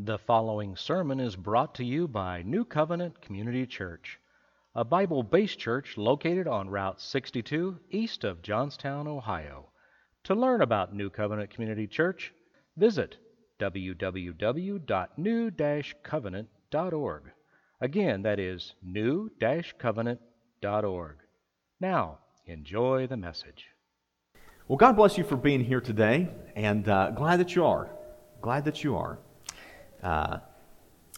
The following sermon is brought to you by New Covenant Community Church, a Bible-based church located on Route 62 east of Johnstown, Ohio. To learn about New Covenant Community Church, visit www.new-covenant.org. Again, that is new-covenant.org. Now, enjoy the message. Well, God bless you for being here today, and glad that you are. Glad that you are.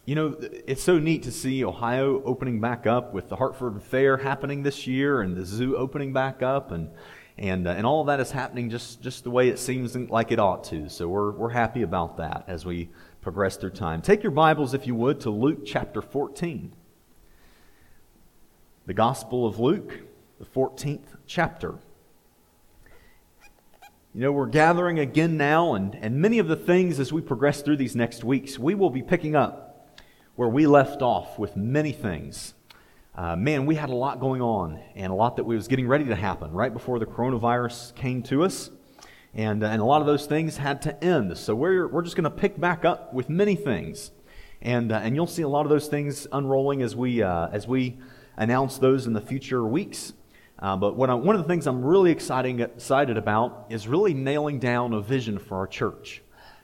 You know, it's so neat to see Ohio opening back up with the Hartford Fair happening this year and the zoo opening back up, and all of that is happening just the way it seems like it ought to. So we're happy about that as we progress through time. Take your Bibles, if you would, to Luke chapter 14. The Gospel of Luke, the 14th chapter. You know, we're gathering again now, and many of the things as we progress through these next weeks, we will be picking up where we left off with many things. Man, we had a lot going on, and a lot that was getting ready to happen right before the coronavirus came to us, and a lot of those things had to end. So we're just going to pick back up with many things, and you'll see a lot of those things unrolling as we announce those in the future weeks. But one of the things I'm really excited about is really nailing down a vision for our church.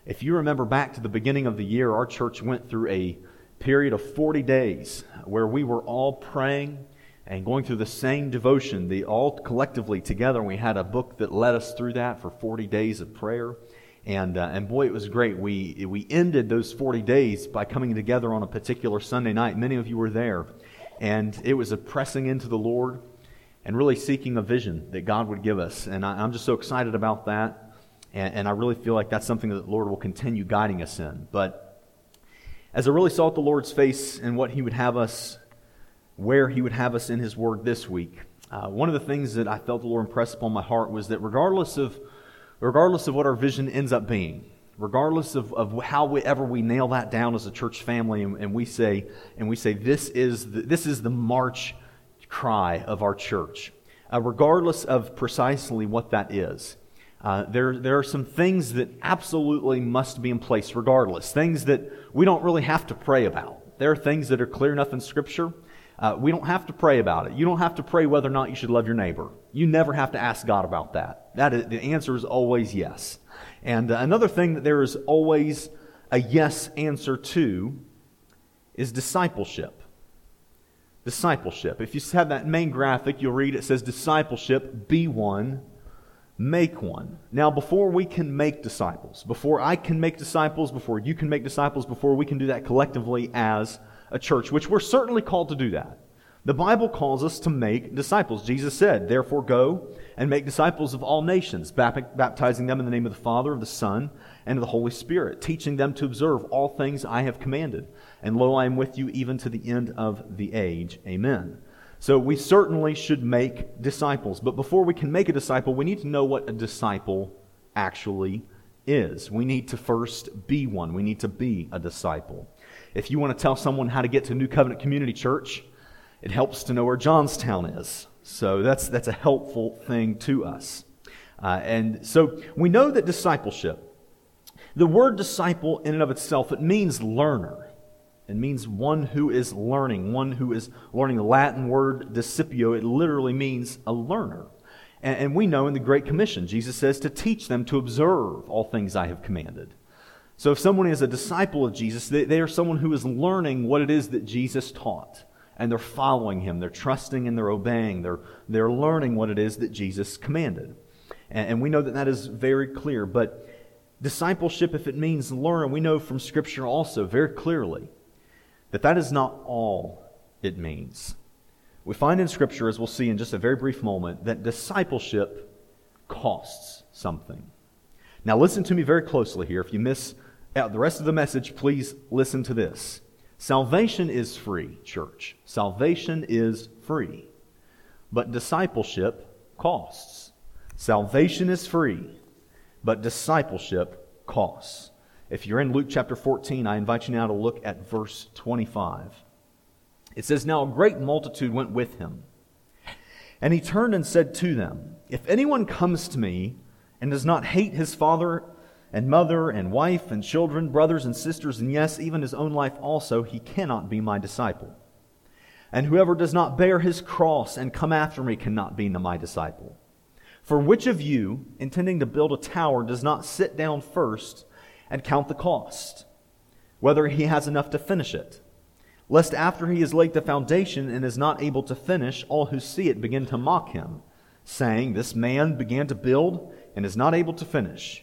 If you remember back to the beginning of the year, our church went through a period of 40 days where we were all praying and going through the same devotion, all collectively together. We had a book that led us through that for 40 days of prayer. And boy, it was great. We ended those 40 days by coming together on a particular Sunday night. Many of you were there. And it was a pressing into the Lord and really seeking a vision that God would give us. And I'm just so excited about that. And I really feel like that's something that the Lord will continue guiding us in. But as I really sought the Lord's face and what He would have us, where He would have us in His Word this week, one of the things that I felt the Lord impress upon my heart was that regardless of what our vision ends up being, regardless of however we nail that down as a church family, and we say this is the march cry of our church, regardless of precisely what that is. There are some things that absolutely must be in place regardless, things that we don't really have to pray about. There are things that are clear enough in Scripture. We don't have to pray about it. You don't have to pray whether or not you should love your neighbor. You never have to ask God about that. The answer is always yes. And another thing that there is always a yes answer to is discipleship. Discipleship. If you have that main graphic, you'll read it says discipleship, be one, make one. Now, before we can make disciples, before I can make disciples, before you can make disciples, before we can do that collectively as a church, which we're certainly called to do that. The Bible calls us to make disciples. Jesus said, therefore go and make disciples of all nations, baptizing them in the name of the Father, of the Son, and of the Holy Spirit, teaching them to observe all things I have commanded. And lo, I am with you even to the end of the age. Amen. So we certainly should make disciples. But before we can make a disciple, we need to know what a disciple actually is. We need to first be one. We need to be a disciple. If you want to tell someone how to get to New Covenant Community Church, it helps to know where Johnstown is. So that's a helpful thing to us. And so we know that discipleship, the word disciple in and of itself, it means learner. It means one who is learning. The Latin word discipio, it literally means a learner. And we know in the Great Commission, Jesus says to teach them to observe all things I have commanded. So if someone is a disciple of Jesus, they are someone who is learning what it is that Jesus taught. And they're following Him, they're trusting and they're obeying, they're learning what it is that Jesus commanded. And we know that is very clear. But discipleship, if it means learn, we know from Scripture also very clearly that is not all it means. We find in Scripture, as we'll see in just a very brief moment, that discipleship costs something. Now listen to me very closely here. If you miss out the rest of the message, please listen to this. Salvation is free, church. Salvation is free. But discipleship costs. Salvation is free, but discipleship costs. If you're in Luke chapter 14, I invite you now to look at verse 25. It says, Now a great multitude went with Him, and He turned and said to them, If anyone comes to Me and does not hate his father and mother and wife and children, brothers and sisters, and yes, even his own life also, he cannot be my disciple. And whoever does not bear his cross and come after me cannot be my disciple. For which of you, intending to build a tower, does not sit down first and count the cost, whether he has enough to finish it? Lest after he has laid the foundation and is not able to finish, all who see it begin to mock him, saying, "This man began to build and is not able to finish."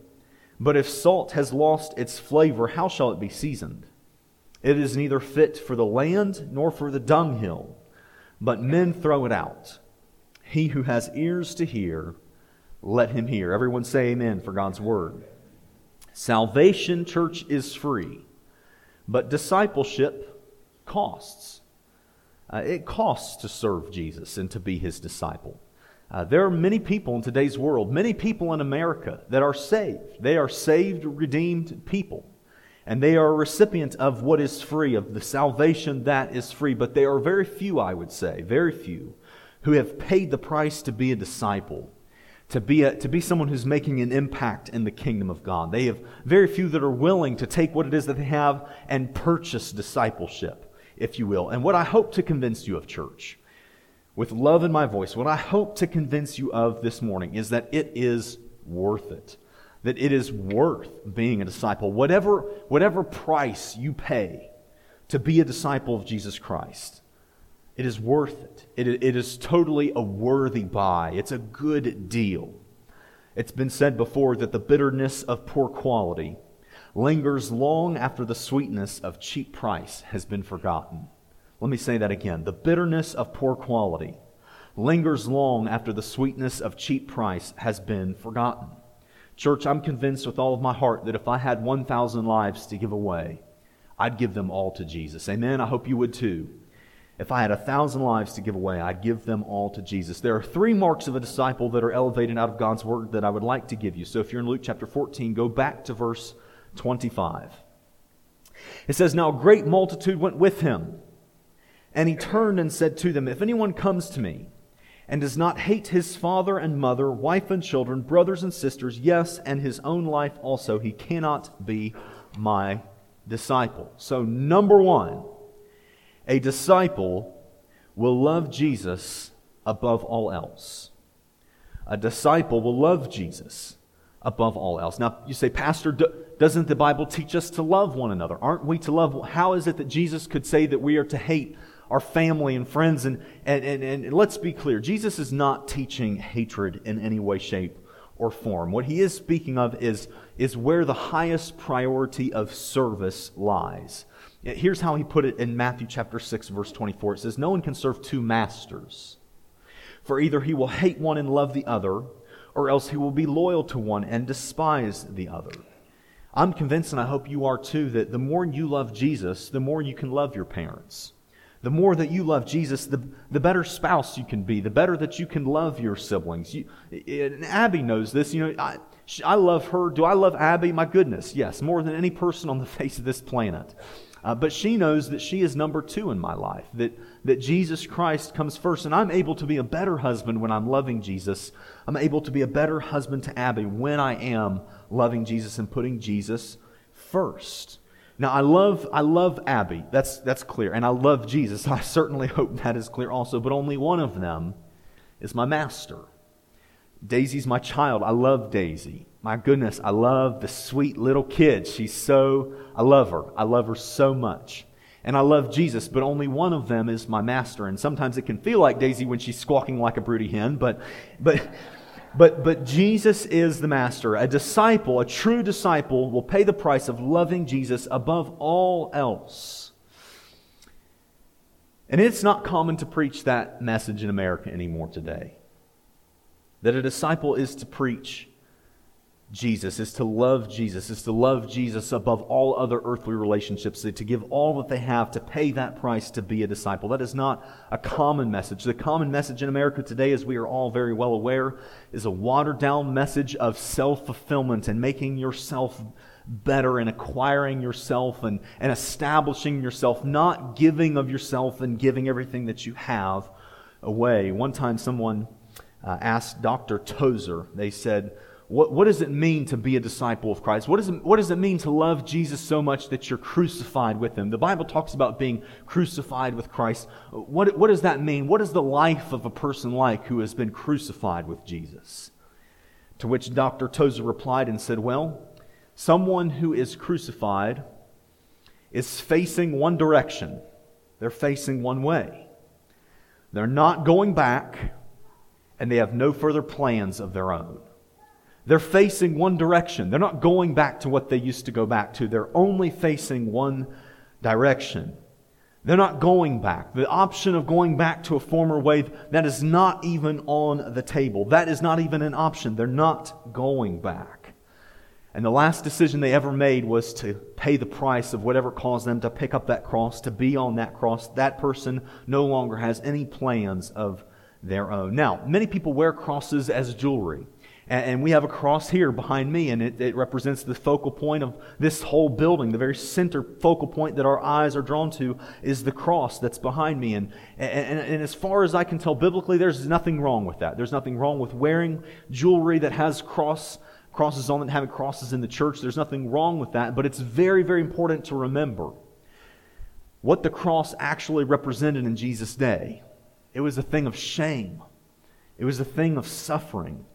but if salt has lost its flavor, how shall it be seasoned? It is neither fit for the land nor for the dunghill, but men throw it out. He who has ears to hear, let him hear. Everyone say amen for God's word. Salvation, church, is free, but discipleship costs. It costs to serve Jesus and to be his disciple. There are many people in today's world, many people in America that are saved. They are saved, redeemed people. And they are a recipient of what is free, of the salvation that is free. But there are very few, I would say, very few, who have paid the price to be a disciple, to be someone who's making an impact in the kingdom of God. They have very few that are willing to take what it is that they have and purchase discipleship, if you will. And what I hope to convince you of, church, with love in my voice, what I hope to convince you of this morning is that it is worth it. That it is worth being a disciple. Whatever price you pay to be a disciple of Jesus Christ, it is worth it. It is totally a worthy buy. It's a good deal. It's been said before that the bitterness of poor quality lingers long after the sweetness of cheap price has been forgotten. Let me say that again. The bitterness of poor quality lingers long after the sweetness of cheap price has been forgotten. Church, I'm convinced with all of my heart that if I had 1,000 lives to give away, I'd give them all to Jesus. Amen? I hope you would too. If I had 1,000 lives to give away, I'd give them all to Jesus. There are three marks of a disciple that are elevated out of God's Word that I would like to give you. So if you're in Luke chapter 14, go back to verse 25. It says, "Now a great multitude went with him, and he turned and said to them, 'If anyone comes to me and does not hate his father and mother, wife and children, brothers and sisters, yes, and his own life also, he cannot be my disciple.'" So number one, a disciple will love Jesus above all else. A disciple will love Jesus above all else. Now, you say, "Pastor, doesn't the Bible teach us to love one another? Aren't we to love? How is it that Jesus could say that we are to hate our family and friends?" And let's be clear, Jesus is not teaching hatred in any way, shape, or form. What he is speaking of is where the highest priority of service lies. Here's how he put it in Matthew chapter 6, verse 24. It says, "No one can serve two masters, for either he will hate one and love the other, or else he will be loyal to one and despise the other." I'm convinced, and I hope you are too, that the more you love Jesus, the more you can love your parents. The more that you love Jesus, the better spouse you can be, the better that you can love your siblings. And Abby knows this. You know, I love her. Do I love Abby? My goodness, yes, more than any person on the face of this planet. But she knows that she is number two in my life, that Jesus Christ comes first. And I'm able to be a better husband when I'm loving Jesus. I'm able to be a better husband to Abby when I am loving Jesus and putting Jesus first. Now, I love Abby. That's clear. And I love Jesus. I certainly hope that is clear also. But only one of them is my master. Daisy's my child. I love Daisy. My goodness, I love the sweet little kid. I love her. I love her so much. And I love Jesus, but only one of them is my master. And sometimes it can feel like Daisy when she's squawking like a broody hen, but Jesus is the master. A disciple, a true disciple, will pay the price of loving Jesus above all else. And it's not common to preach that message in America anymore today. That a disciple is to preach Jesus, is to love Jesus, is to love Jesus above all other earthly relationships, to give all that they have, to pay that price to be a disciple. That is not a common message. The common message in America today, as we are all very well aware, is a watered-down message of self-fulfillment and making yourself better and acquiring yourself and establishing yourself, not giving of yourself and giving everything that you have away. One time someone asked Dr. Tozer, they said, What does it mean to be a disciple of Christ? What does it mean to love Jesus so much that you're crucified with Him? The Bible talks about being crucified with Christ. What does that mean? What is the life of a person like who has been crucified with Jesus? To which Dr. Tozer replied and said, well, someone who is crucified is facing one direction. They're facing one way. They're not going back, and they have no further plans of their own. They're facing one direction. They're not going back to what they used to go back to. They're only facing one direction. They're not going back. The option of going back to a former way, that is not even on the table. That is not even an option. They're not going back. And the last decision they ever made was to pay the price of whatever caused them to pick up that cross, to be on that cross. That person no longer has any plans of their own. Now, many people wear crosses as jewelry. And we have a cross here behind me, and it represents the focal point of this whole building. The very center focal point that our eyes are drawn to is the cross that's behind me. And as far as I can tell biblically, there's nothing wrong with that. There's nothing wrong with wearing jewelry that has crosses on it, having crosses in the church. There's nothing wrong with that. But it's very, very important to remember what the cross actually represented in Jesus' day. It was a thing of shame. It was a thing of suffering.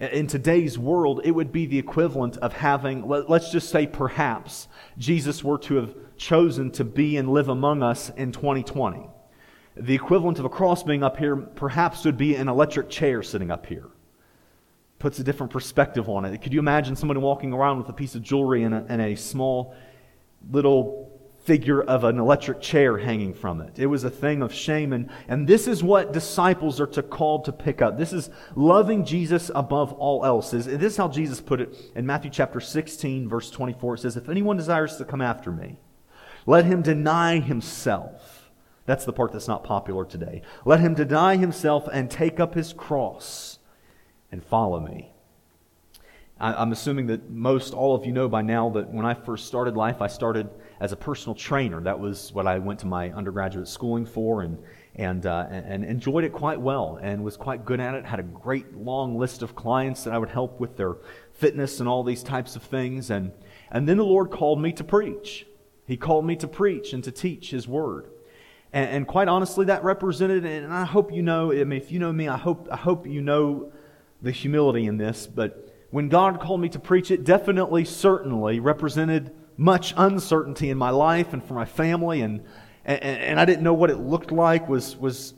In today's world, it would be the equivalent of having, let's just say perhaps, Jesus were to have chosen to be and live among us in 2020. The equivalent of a cross being up here perhaps would be an electric chair sitting up here. Puts a different perspective on it. Could you imagine somebody walking around with a piece of jewelry and a small little figure of an electric chair hanging from it? It was a thing of shame. And this is what disciples are called to pick up. This is loving Jesus above all else. This is how Jesus put it in Matthew chapter 16, verse 24. It says, if anyone desires to come after me, let him deny himself. That's the part that's not popular today. Let him deny himself and take up his cross and follow me. I'm assuming that most all of you know by now that when I first started life, I started as a personal trainer. That was what I went to my undergraduate schooling for and enjoyed it quite well and was quite good at it. Had a great long list of clients that I would help with their fitness and all these types of things. And then the Lord called me to preach. He called me to preach and to teach His Word. And quite honestly, that represented, and I hope you know, I mean, if you know me, I hope you know the humility in this, but when God called me to preach, it definitely, certainly represented much uncertainty in my life and for my family. And I didn't know what it looked like. Was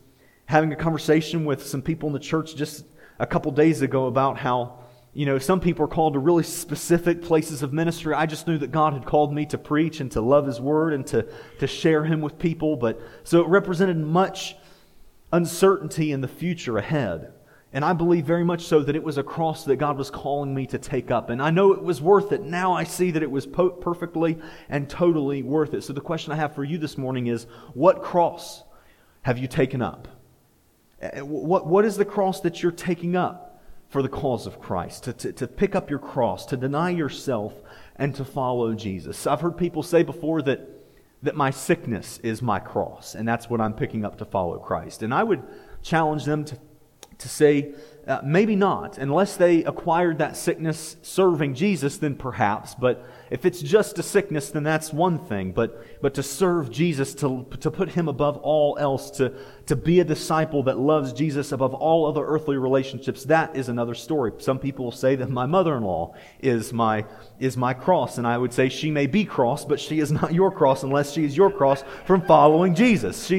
having a conversation with some people in the church just a couple days ago about how, you know, some people are called to really specific places of ministry. I just knew that God had called me to preach and to love His Word and to share Him with people. But so it represented much uncertainty in the future ahead. And I believe very much so that it was a cross that God was calling me to take up. And I know it was worth it. Now I see that it was perfectly and totally worth it. So the question I have for you this morning is, what cross have you taken up? What is the cross that you're taking up for the cause of Christ? To pick up your cross, to deny yourself, and to follow Jesus. I've heard people say before that my sickness is my cross, and that's what I'm picking up to follow Christ. And I would challenge them to say, maybe not. Unless they acquired that sickness serving Jesus, then perhaps. But if it's just a sickness, then that's one thing. But to serve Jesus, to put Him above all else, to be a disciple that loves Jesus above all other earthly relationships, that is another story. Some people will say that my mother-in-law is my cross. And I would say she may be cross, but she is not your cross unless she is your cross from following Jesus.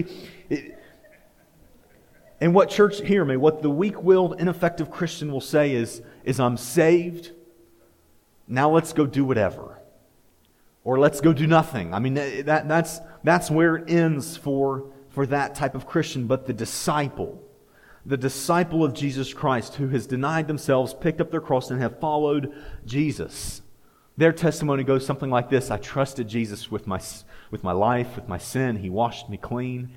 And what church, hear me, what the weak-willed, ineffective Christian will say is I'm saved, now let's go do whatever. Or let's go do nothing. I mean, that's where it ends for that type of Christian. But the disciple, the disciple of Jesus Christ who has denied themselves, picked up their cross, and have followed Jesus. Their testimony goes something like this: I trusted Jesus with my life, with my sin. He washed me clean.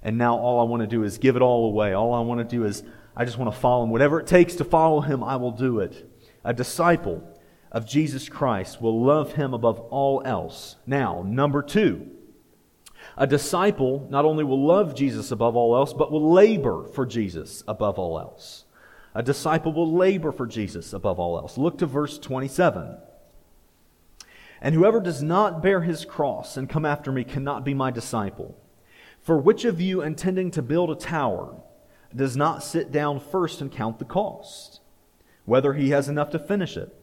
And now all I want to do is give it all away. All I want to do is, I just want to follow Him. Whatever it takes to follow Him, I will do it. A disciple of Jesus Christ will love Him above all else. Now, number two, a disciple not only will love Jesus above all else, but will labor for Jesus above all else. A disciple will labor for Jesus above all else. Look to verse 27. And whoever does not bear his cross and come after me cannot be my disciple. For which of you, intending to build a tower, does not sit down first and count the cost, whether he has enough to finish it,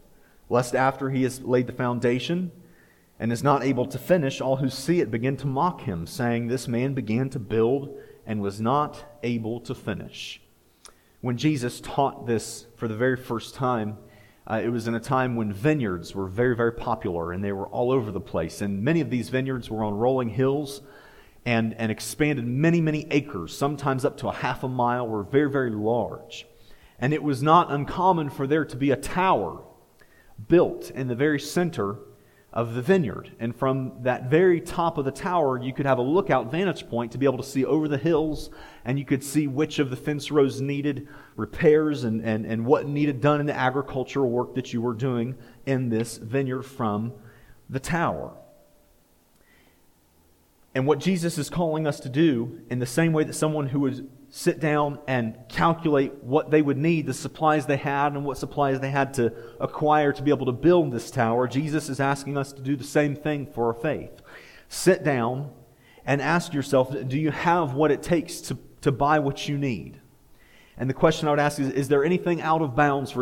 lest after he has laid the foundation and is not able to finish, all who see it begin to mock him, saying, this man began to build and was not able to finish. When Jesus taught this for the very first time, it was in a time when vineyards were very, very popular, and they were all over the place. And many of these vineyards were on rolling hills and expanded many, many acres, sometimes up to a half a mile, were very, very large. And it was not uncommon for there to be a tower built in the very center of the vineyard. And from that very top of the tower, you could have a lookout vantage point to be able to see over the hills, and you could see which of the fence rows needed repairs and what needed done in the agricultural work that you were doing in this vineyard from the tower. And what Jesus is calling us to do, in the same way that someone who would sit down and calculate what they would need, the supplies they had and what supplies they had to acquire to be able to build this tower, Jesus is asking us to do the same thing for our faith. Sit down and ask yourself, do you have what it takes to buy what you need? And the question I would ask is there anything out of bounds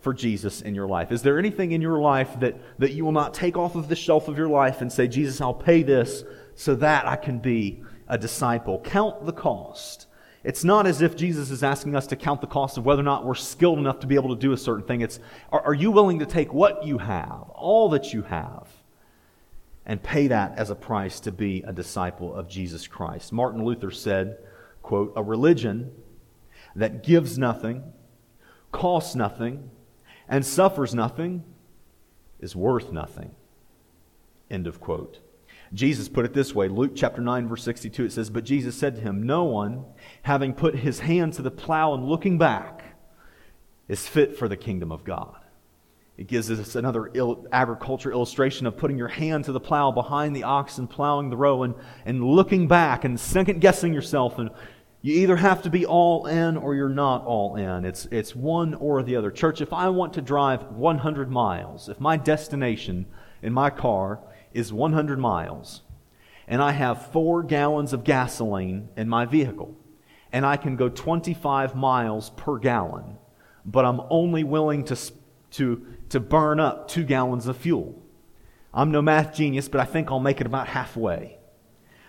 for Jesus in your life? Is there anything in your life that you will not take off of the shelf of your life and say, Jesus, I'll pay this so that I can be a disciple? Count the cost. It's not as if Jesus is asking us to count the cost of whether or not we're skilled enough to be able to do a certain thing. It's, are you willing to take what you have, all that you have, and pay that as a price to be a disciple of Jesus Christ? Martin Luther said, quote, a religion that gives nothing, costs nothing, and suffers nothing is worth nothing. End of quote. Jesus put it this way, Luke chapter 9, verse 62, it says, but Jesus said to him, no one, having put his hand to the plow and looking back, is fit for the kingdom of God. It gives us another agriculture illustration of putting your hand to the plow behind the ox and plowing the row and looking back and second-guessing yourself. And you either have to be all in or you're not all in. It's one or the other. Church, if I want to drive 100 miles, if my destination in my car is 100 miles, and I have 4 gallons of gasoline in my vehicle, and I can go 25 miles per gallon, but I'm only willing to burn up 2 gallons of fuel. I'm no math genius, but I think I'll make it about halfway.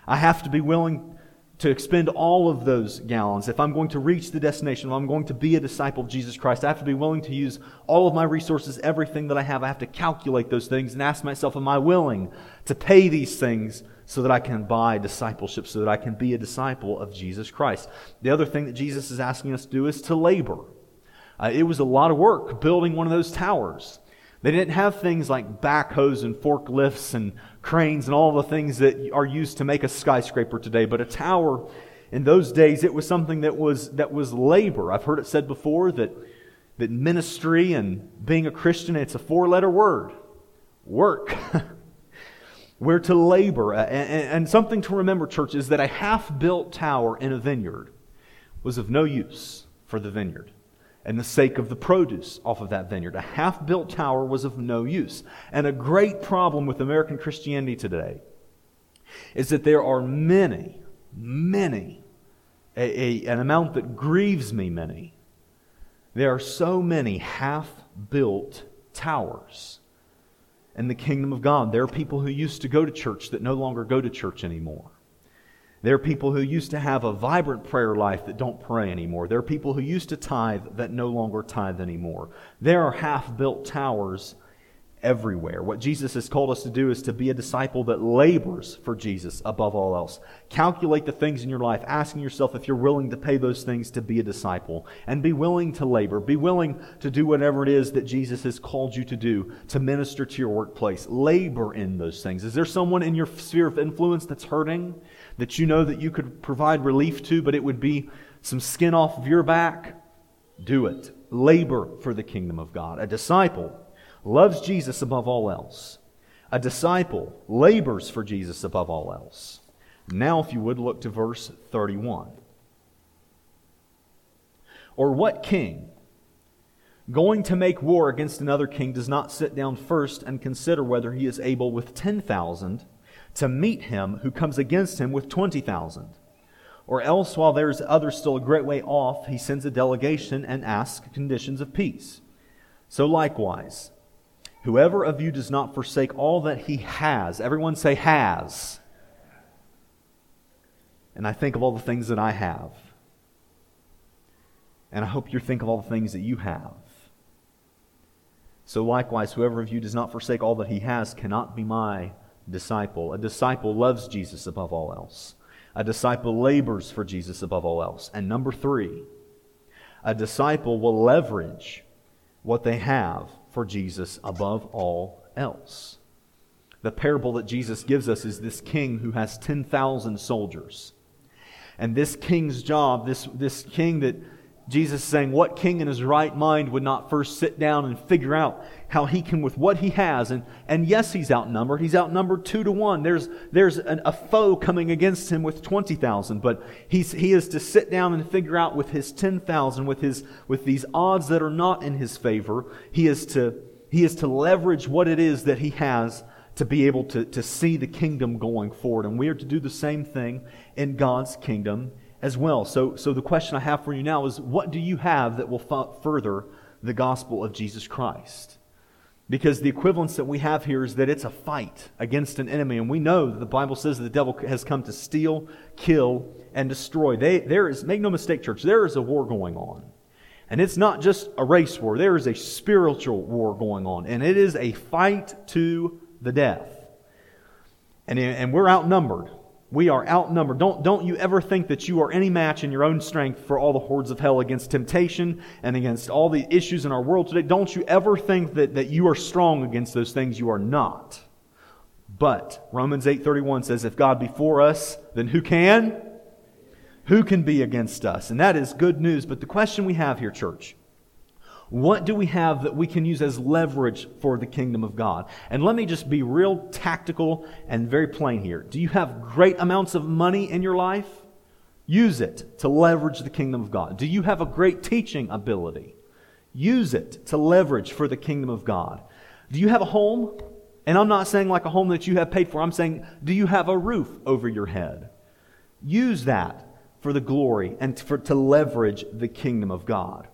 I have to be willing to expend all of those gallons. If I'm going to reach the destination, if I'm going to be a disciple of Jesus Christ, I have to be willing to use all of my resources, everything that I have. I have to calculate those things and ask myself, am I willing to pay these things so that I can buy discipleship, so that I can be a disciple of Jesus Christ? The other thing that Jesus is asking us to do is to labor. It was a lot of work building one of those towers. They didn't have things like backhoes and forklifts and cranes and all the things that are used to make a skyscraper today. But a tower, in those days, it was something that was labor. I've heard it said before that ministry and being a Christian, it's a 4-letter word. Work. We're to labor. And something to remember, church, is that a half-built tower in a vineyard was of no use for the vineyard and the sake of the produce off of that vineyard. A half-built tower was of no use. And a great problem with American Christianity today is that there are many, many, an amount that grieves me many, there are so many half-built towers in the kingdom of God. There are people who used to go to church that no longer go to church anymore. There are people who used to have a vibrant prayer life that don't pray anymore. There are people who used to tithe that no longer tithe anymore. There are half-built towers everywhere. What Jesus has called us to do is to be a disciple that labors for Jesus above all else. Calculate the things in your life, asking yourself if you're willing to pay those things to be a disciple. And be willing to labor. Be willing to do whatever it is that Jesus has called you to do, to minister to your workplace. Labor in those things. Is there someone in your sphere of influence that's hurting, that you know that you could provide relief to, but it would be some skin off of your back? Do it. Labor for the kingdom of God. A disciple loves Jesus above all else. A disciple labors for Jesus above all else. Now, if you would, look to verse 31. Or what king, going to make war against another king, does not sit down first and consider whether he is able with 10,000 to meet him who comes against him with 20,000? Or else, while there is others still a great way off, he sends a delegation and asks conditions of peace. So likewise, whoever of you does not forsake all that he has, everyone say has. And I think of all the things that I have. And I hope you think of all the things that you have. So likewise, whoever of you does not forsake all that he has cannot be my disciple. A disciple loves Jesus above all else. A disciple labors for Jesus above all else. And number three, a disciple will leverage what they have for Jesus above all else. The parable that Jesus gives us is this king who has 10,000 soldiers. And this king's job, this king that Jesus is saying, what king in his right mind would not first sit down and figure out how he can, with what he has, and yes, he's outnumbered. He's outnumbered 2-1. There's a foe coming against him with 20,000, but he is to sit down and figure out with his 10,000, with these odds that are not in his favor. He is to leverage what it is that he has to be able to see the kingdom going forward. And we are to do the same thing in God's kingdom as well. So the question I have for you now is, what do you have that will further the gospel of Jesus Christ? Because the equivalence that we have here is that it's a fight against an enemy. And we know that the Bible says that the devil has come to steal, kill, and destroy. Make no mistake, church, there is a war going on. And it's not just a race war. There is a spiritual war going on. And it is a fight to the death. And we're outnumbered. We are outnumbered. Don't you ever think that you are any match in your own strength for all the hordes of hell against temptation and against all the issues in our world today. Don't you ever think that you are strong against those things. You are not. But Romans 8:31 says, if God be for us, then who can? Who can be against us? And that is good news. But the question we have here, church, what do we have that we can use as leverage for the kingdom of God? And let me just be real tactical and very plain here. Do you have great amounts of money in your life? Use it to leverage the kingdom of God. Do you have a great teaching ability? Use it to leverage for the kingdom of God. Do you have a home? And I'm not saying like a home that you have paid for. I'm saying, do you have a roof over your head? Use that for the glory and to leverage the kingdom of God.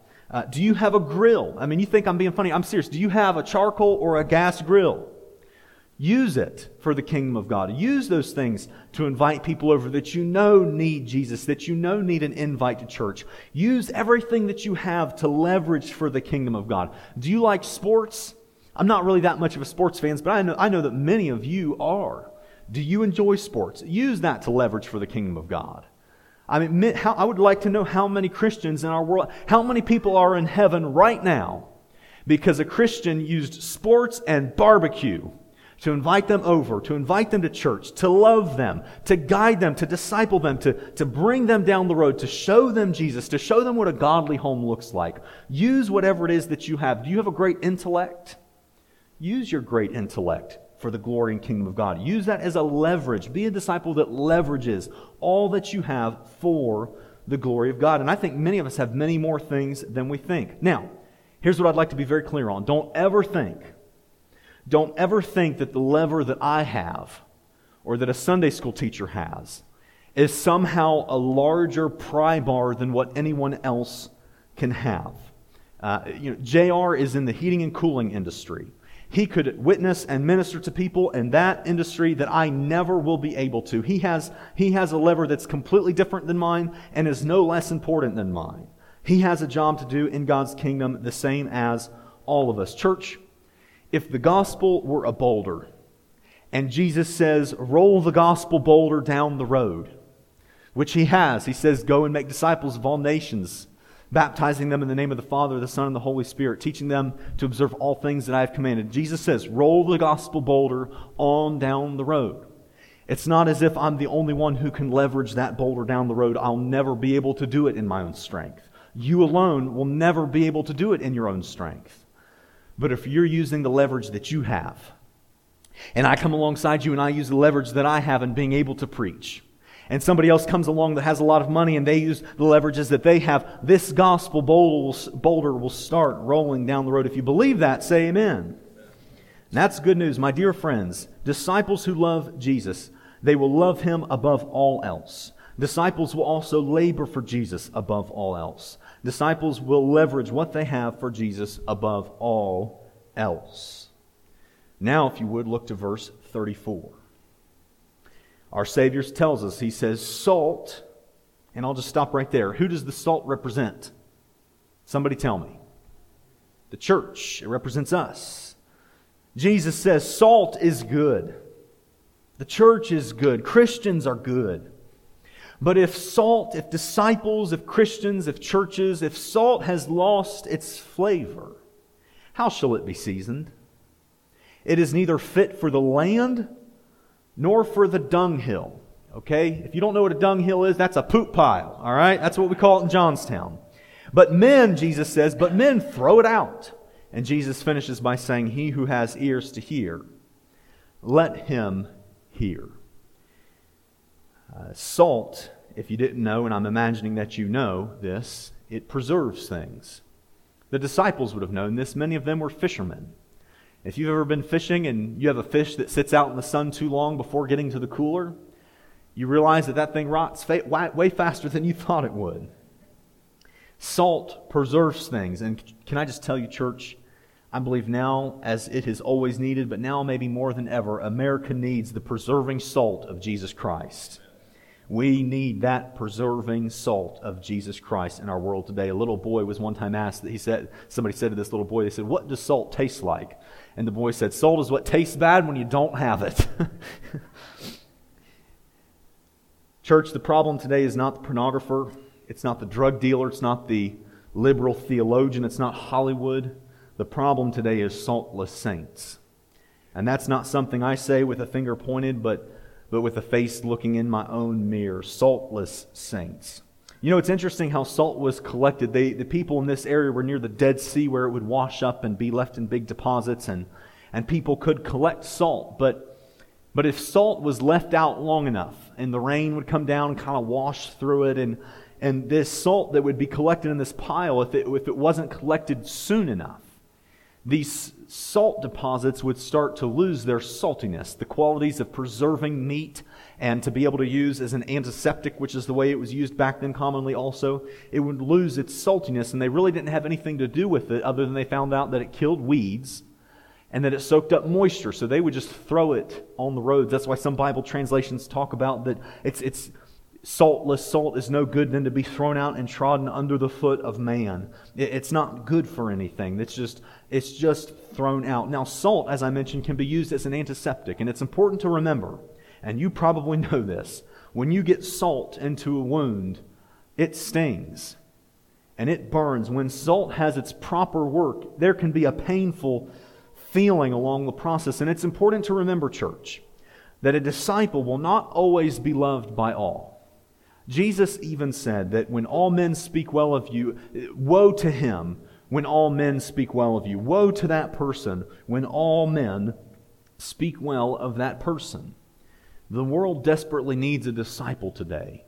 Do you have a grill? I mean, you think I'm being funny. I'm serious. Do you have a charcoal or a gas grill? Use it for the kingdom of God. Use those things to invite people over that you know need Jesus, that you know need an invite to church. Use everything that you have to leverage for the kingdom of God. Do you like sports? I'm not really that much of a sports fan, but I know that many of you are. Do you enjoy sports? Use that to leverage for the kingdom of God. I mean, I would like to know how many Christians in our world, how many people are in heaven right now because a Christian used sports and barbecue to invite them over, to invite them to church, to love them, to guide them, to disciple them, to bring them down the road, to show them Jesus, to show them what a godly home looks like. Use whatever it is that you have. Do you have a great intellect? Use your great intellect for the glory and kingdom of God. Use that as a leverage. Be a disciple that leverages all that you have for the glory of God. And I think many of us have many more things than we think. Now, here's what I'd like to be very clear on. Don't ever think that the lever that I have or that a Sunday school teacher has is somehow a larger pry bar than what anyone else can have. JR is in the heating and cooling industry. He could witness and minister to people in that industry that I never will be able to. He has a lever that's completely different than mine and is no less important than mine. He has a job to do in God's kingdom the same as all of us. Church, if the gospel were a boulder, and Jesus says, roll the gospel boulder down the road, which he has. He says, go and make disciples of all nations, baptizing them in the name of the Father, the Son, and the Holy Spirit, teaching them to observe all things that I have commanded. Jesus says, roll the gospel boulder on down the road. It's not as if I'm the only one who can leverage that boulder down the road. I'll never be able to do it in my own strength. You alone will never be able to do it in your own strength. But if you're using the leverage that you have, and I come alongside you and I use the leverage that I have in being able to preach, and somebody else comes along that has a lot of money and they use the leverages that they have, this gospel boulder will start rolling down the road. If you believe that, say amen. And that's good news. My dear friends, disciples who love Jesus, they will love Him above all else. Disciples will also labor for Jesus above all else. Disciples will leverage what they have for Jesus above all else. Now, if you would, look to verse 34. Our Savior tells us, He says, salt, and I'll just stop right there. Who does the salt represent? Somebody tell me. The church. It represents us. Jesus says, salt is good. The church is good. Christians are good. But if salt, if disciples, if Christians, if churches, if salt has lost its flavor, how shall it be seasoned? It is neither fit for the land nor for the dunghill. Okay? If you don't know what a dunghill is, that's a poop pile. All right? That's what we call it in Johnstown. But men, Jesus says, but men throw it out. And Jesus finishes by saying, he who has ears to hear, let him hear. Salt, if you didn't know, and I'm imagining that you know this, it preserves things. The disciples would have known this. Many of them were fishermen. If you've ever been fishing and you have a fish that sits out in the sun too long before getting to the cooler, you realize that that thing rots way faster than you thought it would. Salt preserves things. And can I just tell you, church, I believe now, as it has always needed, but now maybe more than ever, America needs the preserving salt of Jesus Christ. We need that preserving salt of Jesus Christ in our world today. A little boy was one time asked, somebody said to this little boy, they said, what does salt taste like? And the boy said, salt is what tastes bad when you don't have it. Church, the problem today is not the pornographer. It's not the drug dealer. It's not the liberal theologian. It's not Hollywood. The problem today is saltless saints. And that's not something I say with a finger pointed, but with a face looking in my own mirror. Saltless saints. You know, it's interesting how salt was collected. The people in this area were near the Dead Sea, where it would wash up and be left in big deposits, and people could collect salt. But if salt was left out long enough, and the rain would come down and kind of wash through it, and this salt that would be collected in this pile, if it wasn't collected soon enough, these salt deposits would start to lose their saltiness, the qualities of preserving meat and to be able to use as an antiseptic, which is the way it was used back then commonly also. It would lose its saltiness, and they really didn't have anything to do with it other than they found out that it killed weeds and that it soaked up moisture, so they would just throw it on the roads. That's why some Bible translations talk about that it's saltless. Salt is no good than to be thrown out and trodden under the foot of man. It's not good for anything. It's just thrown out. Now, salt, as I mentioned, can be used as an antiseptic, and it's important to remember, and you probably know this, when you get salt into a wound, it stings and it burns. When salt has its proper work, there can be a painful feeling along the process. And it's important to remember, church, that a disciple will not always be loved by all. Jesus even said that when all men speak well of you, woe to him when all men speak well of you. Woe to that person when all men speak well of that person. The world desperately needs a disciple today.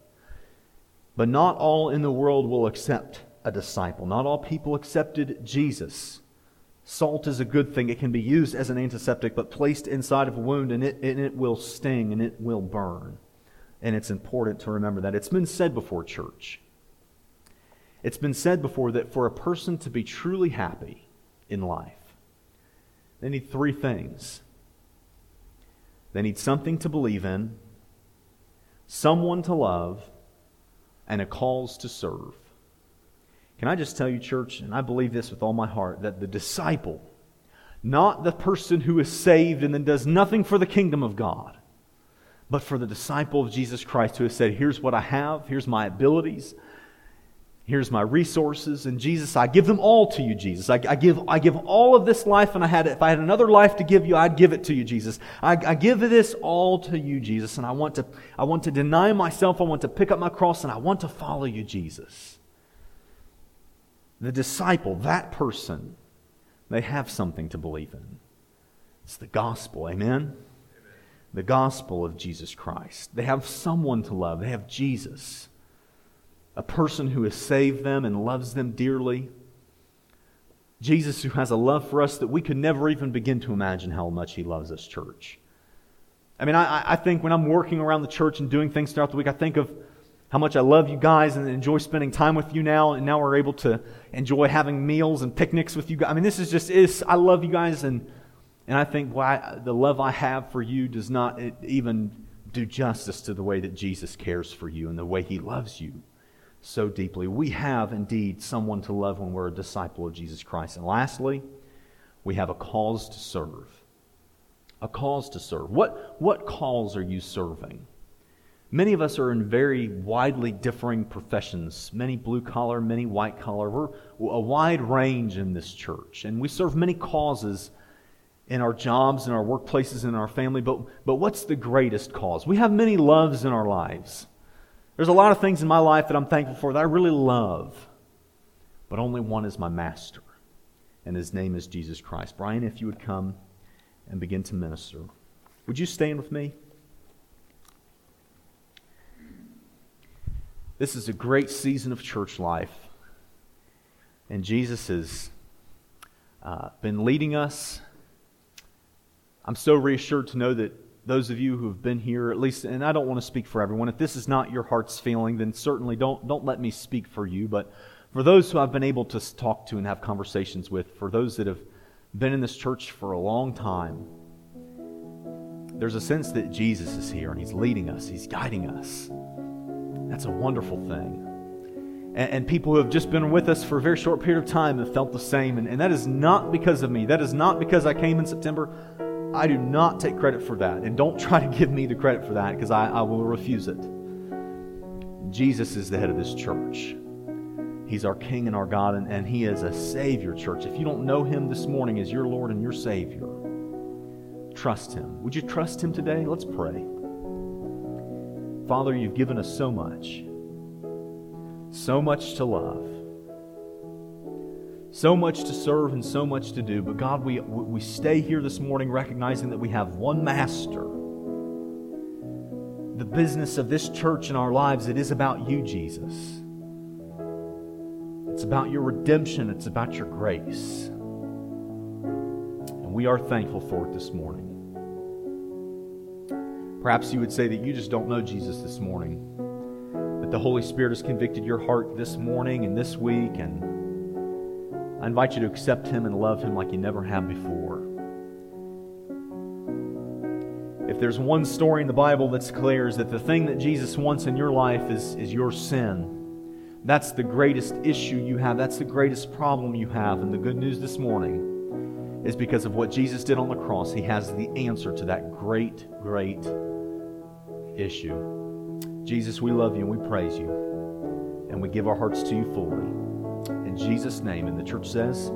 But not all in the world will accept a disciple. Not all people accepted Jesus. Salt is a good thing. It can be used as an antiseptic, but placed inside of a wound, and it will sting and it will burn. And it's important to remember that. It's been said before, church. It's been said before that for a person to be truly happy in life, they need three things. They need something to believe in, someone to love, and a cause to serve. Can I just tell you, church, and I believe this with all my heart, that the disciple Not the person who is saved and then does nothing for the kingdom of God, but for the disciple of Jesus Christ who has said, here's what I have, here's my abilities, here's my resources, and Jesus, I give them all to you, Jesus. I give all of this life, and if I had another life to give you, I'd give it to you, Jesus. I give this all to you, Jesus, and I want to deny myself, I want to pick up my cross, and I want to follow you, Jesus. The disciple, that person, they have something to believe in. It's the gospel, amen? The gospel of Jesus Christ. They have someone to love. They have Jesus, a person who has saved them and loves them dearly. Jesus, who has a love for us that we could never even begin to imagine how much He loves us, church. I mean, I think when I'm working around the church and doing things throughout the week, I think of how much I love you guys and enjoy spending time with you now. And now we're able to enjoy having meals and picnics with you guys. I mean, this is just, I love you guys. And I think the love I have for you does not even do justice to the way that Jesus cares for you and the way He loves you so deeply. We have indeed someone to love when we're a disciple of Jesus Christ. And lastly, we have a cause to serve. A cause to serve. What cause are you serving? Many of us are in very widely differing professions, many blue-collar, many white-collar. We're a wide range in this church, and we serve many causes in our jobs, in our workplaces, in our family, but what's the greatest cause? We have many loves in our lives. There's a lot of things in my life that I'm thankful for that I really love, but only one is my master, and His name is Jesus Christ. Brian, if you would come and begin to minister. Would you stand with me? This is a great season of church life. And Jesus has been leading us. I'm so reassured to know that those of you who have been here, at least, and I don't want to speak for everyone. If this is not your heart's feeling, then certainly don't let me speak for you. But for those who I've been able to talk to and have conversations with, for those that have been in this church for a long time, there's a sense that Jesus is here and He's leading us, He's guiding us. That's a wonderful thing. And people who have just been with us for a very short period of time have felt the same. And that is not because of me. That is not because I came in September. I do not take credit for that. And don't try to give me the credit for that because I will refuse it. Jesus is the head of this church. He's our King and our God, and He is a Savior, church. If you don't know Him this morning as your Lord and your Savior, trust Him. Would you trust Him today? Let's pray. Father, You've given us so much to love, so much to serve, and so much to do. But God, we stay here this morning recognizing that we have one master. The business of this church and our lives, it is about You, Jesus. It's about Your redemption. It's about Your grace. And we are thankful for it this morning. Perhaps you would say that you just don't know Jesus this morning, that the Holy Spirit has convicted your heart this morning and this week, and I invite you to accept Him and love Him like you never have before. If there's one story in the Bible that's clear, is that the thing that Jesus wants in your life is your sin. That's the greatest issue you have. That's the greatest problem you have. And the good news this morning is because of what Jesus did on the cross, He has the answer to that great, great issue. Jesus, we love You and we praise You. And we give our hearts to You fully. In Jesus' name, and the church says...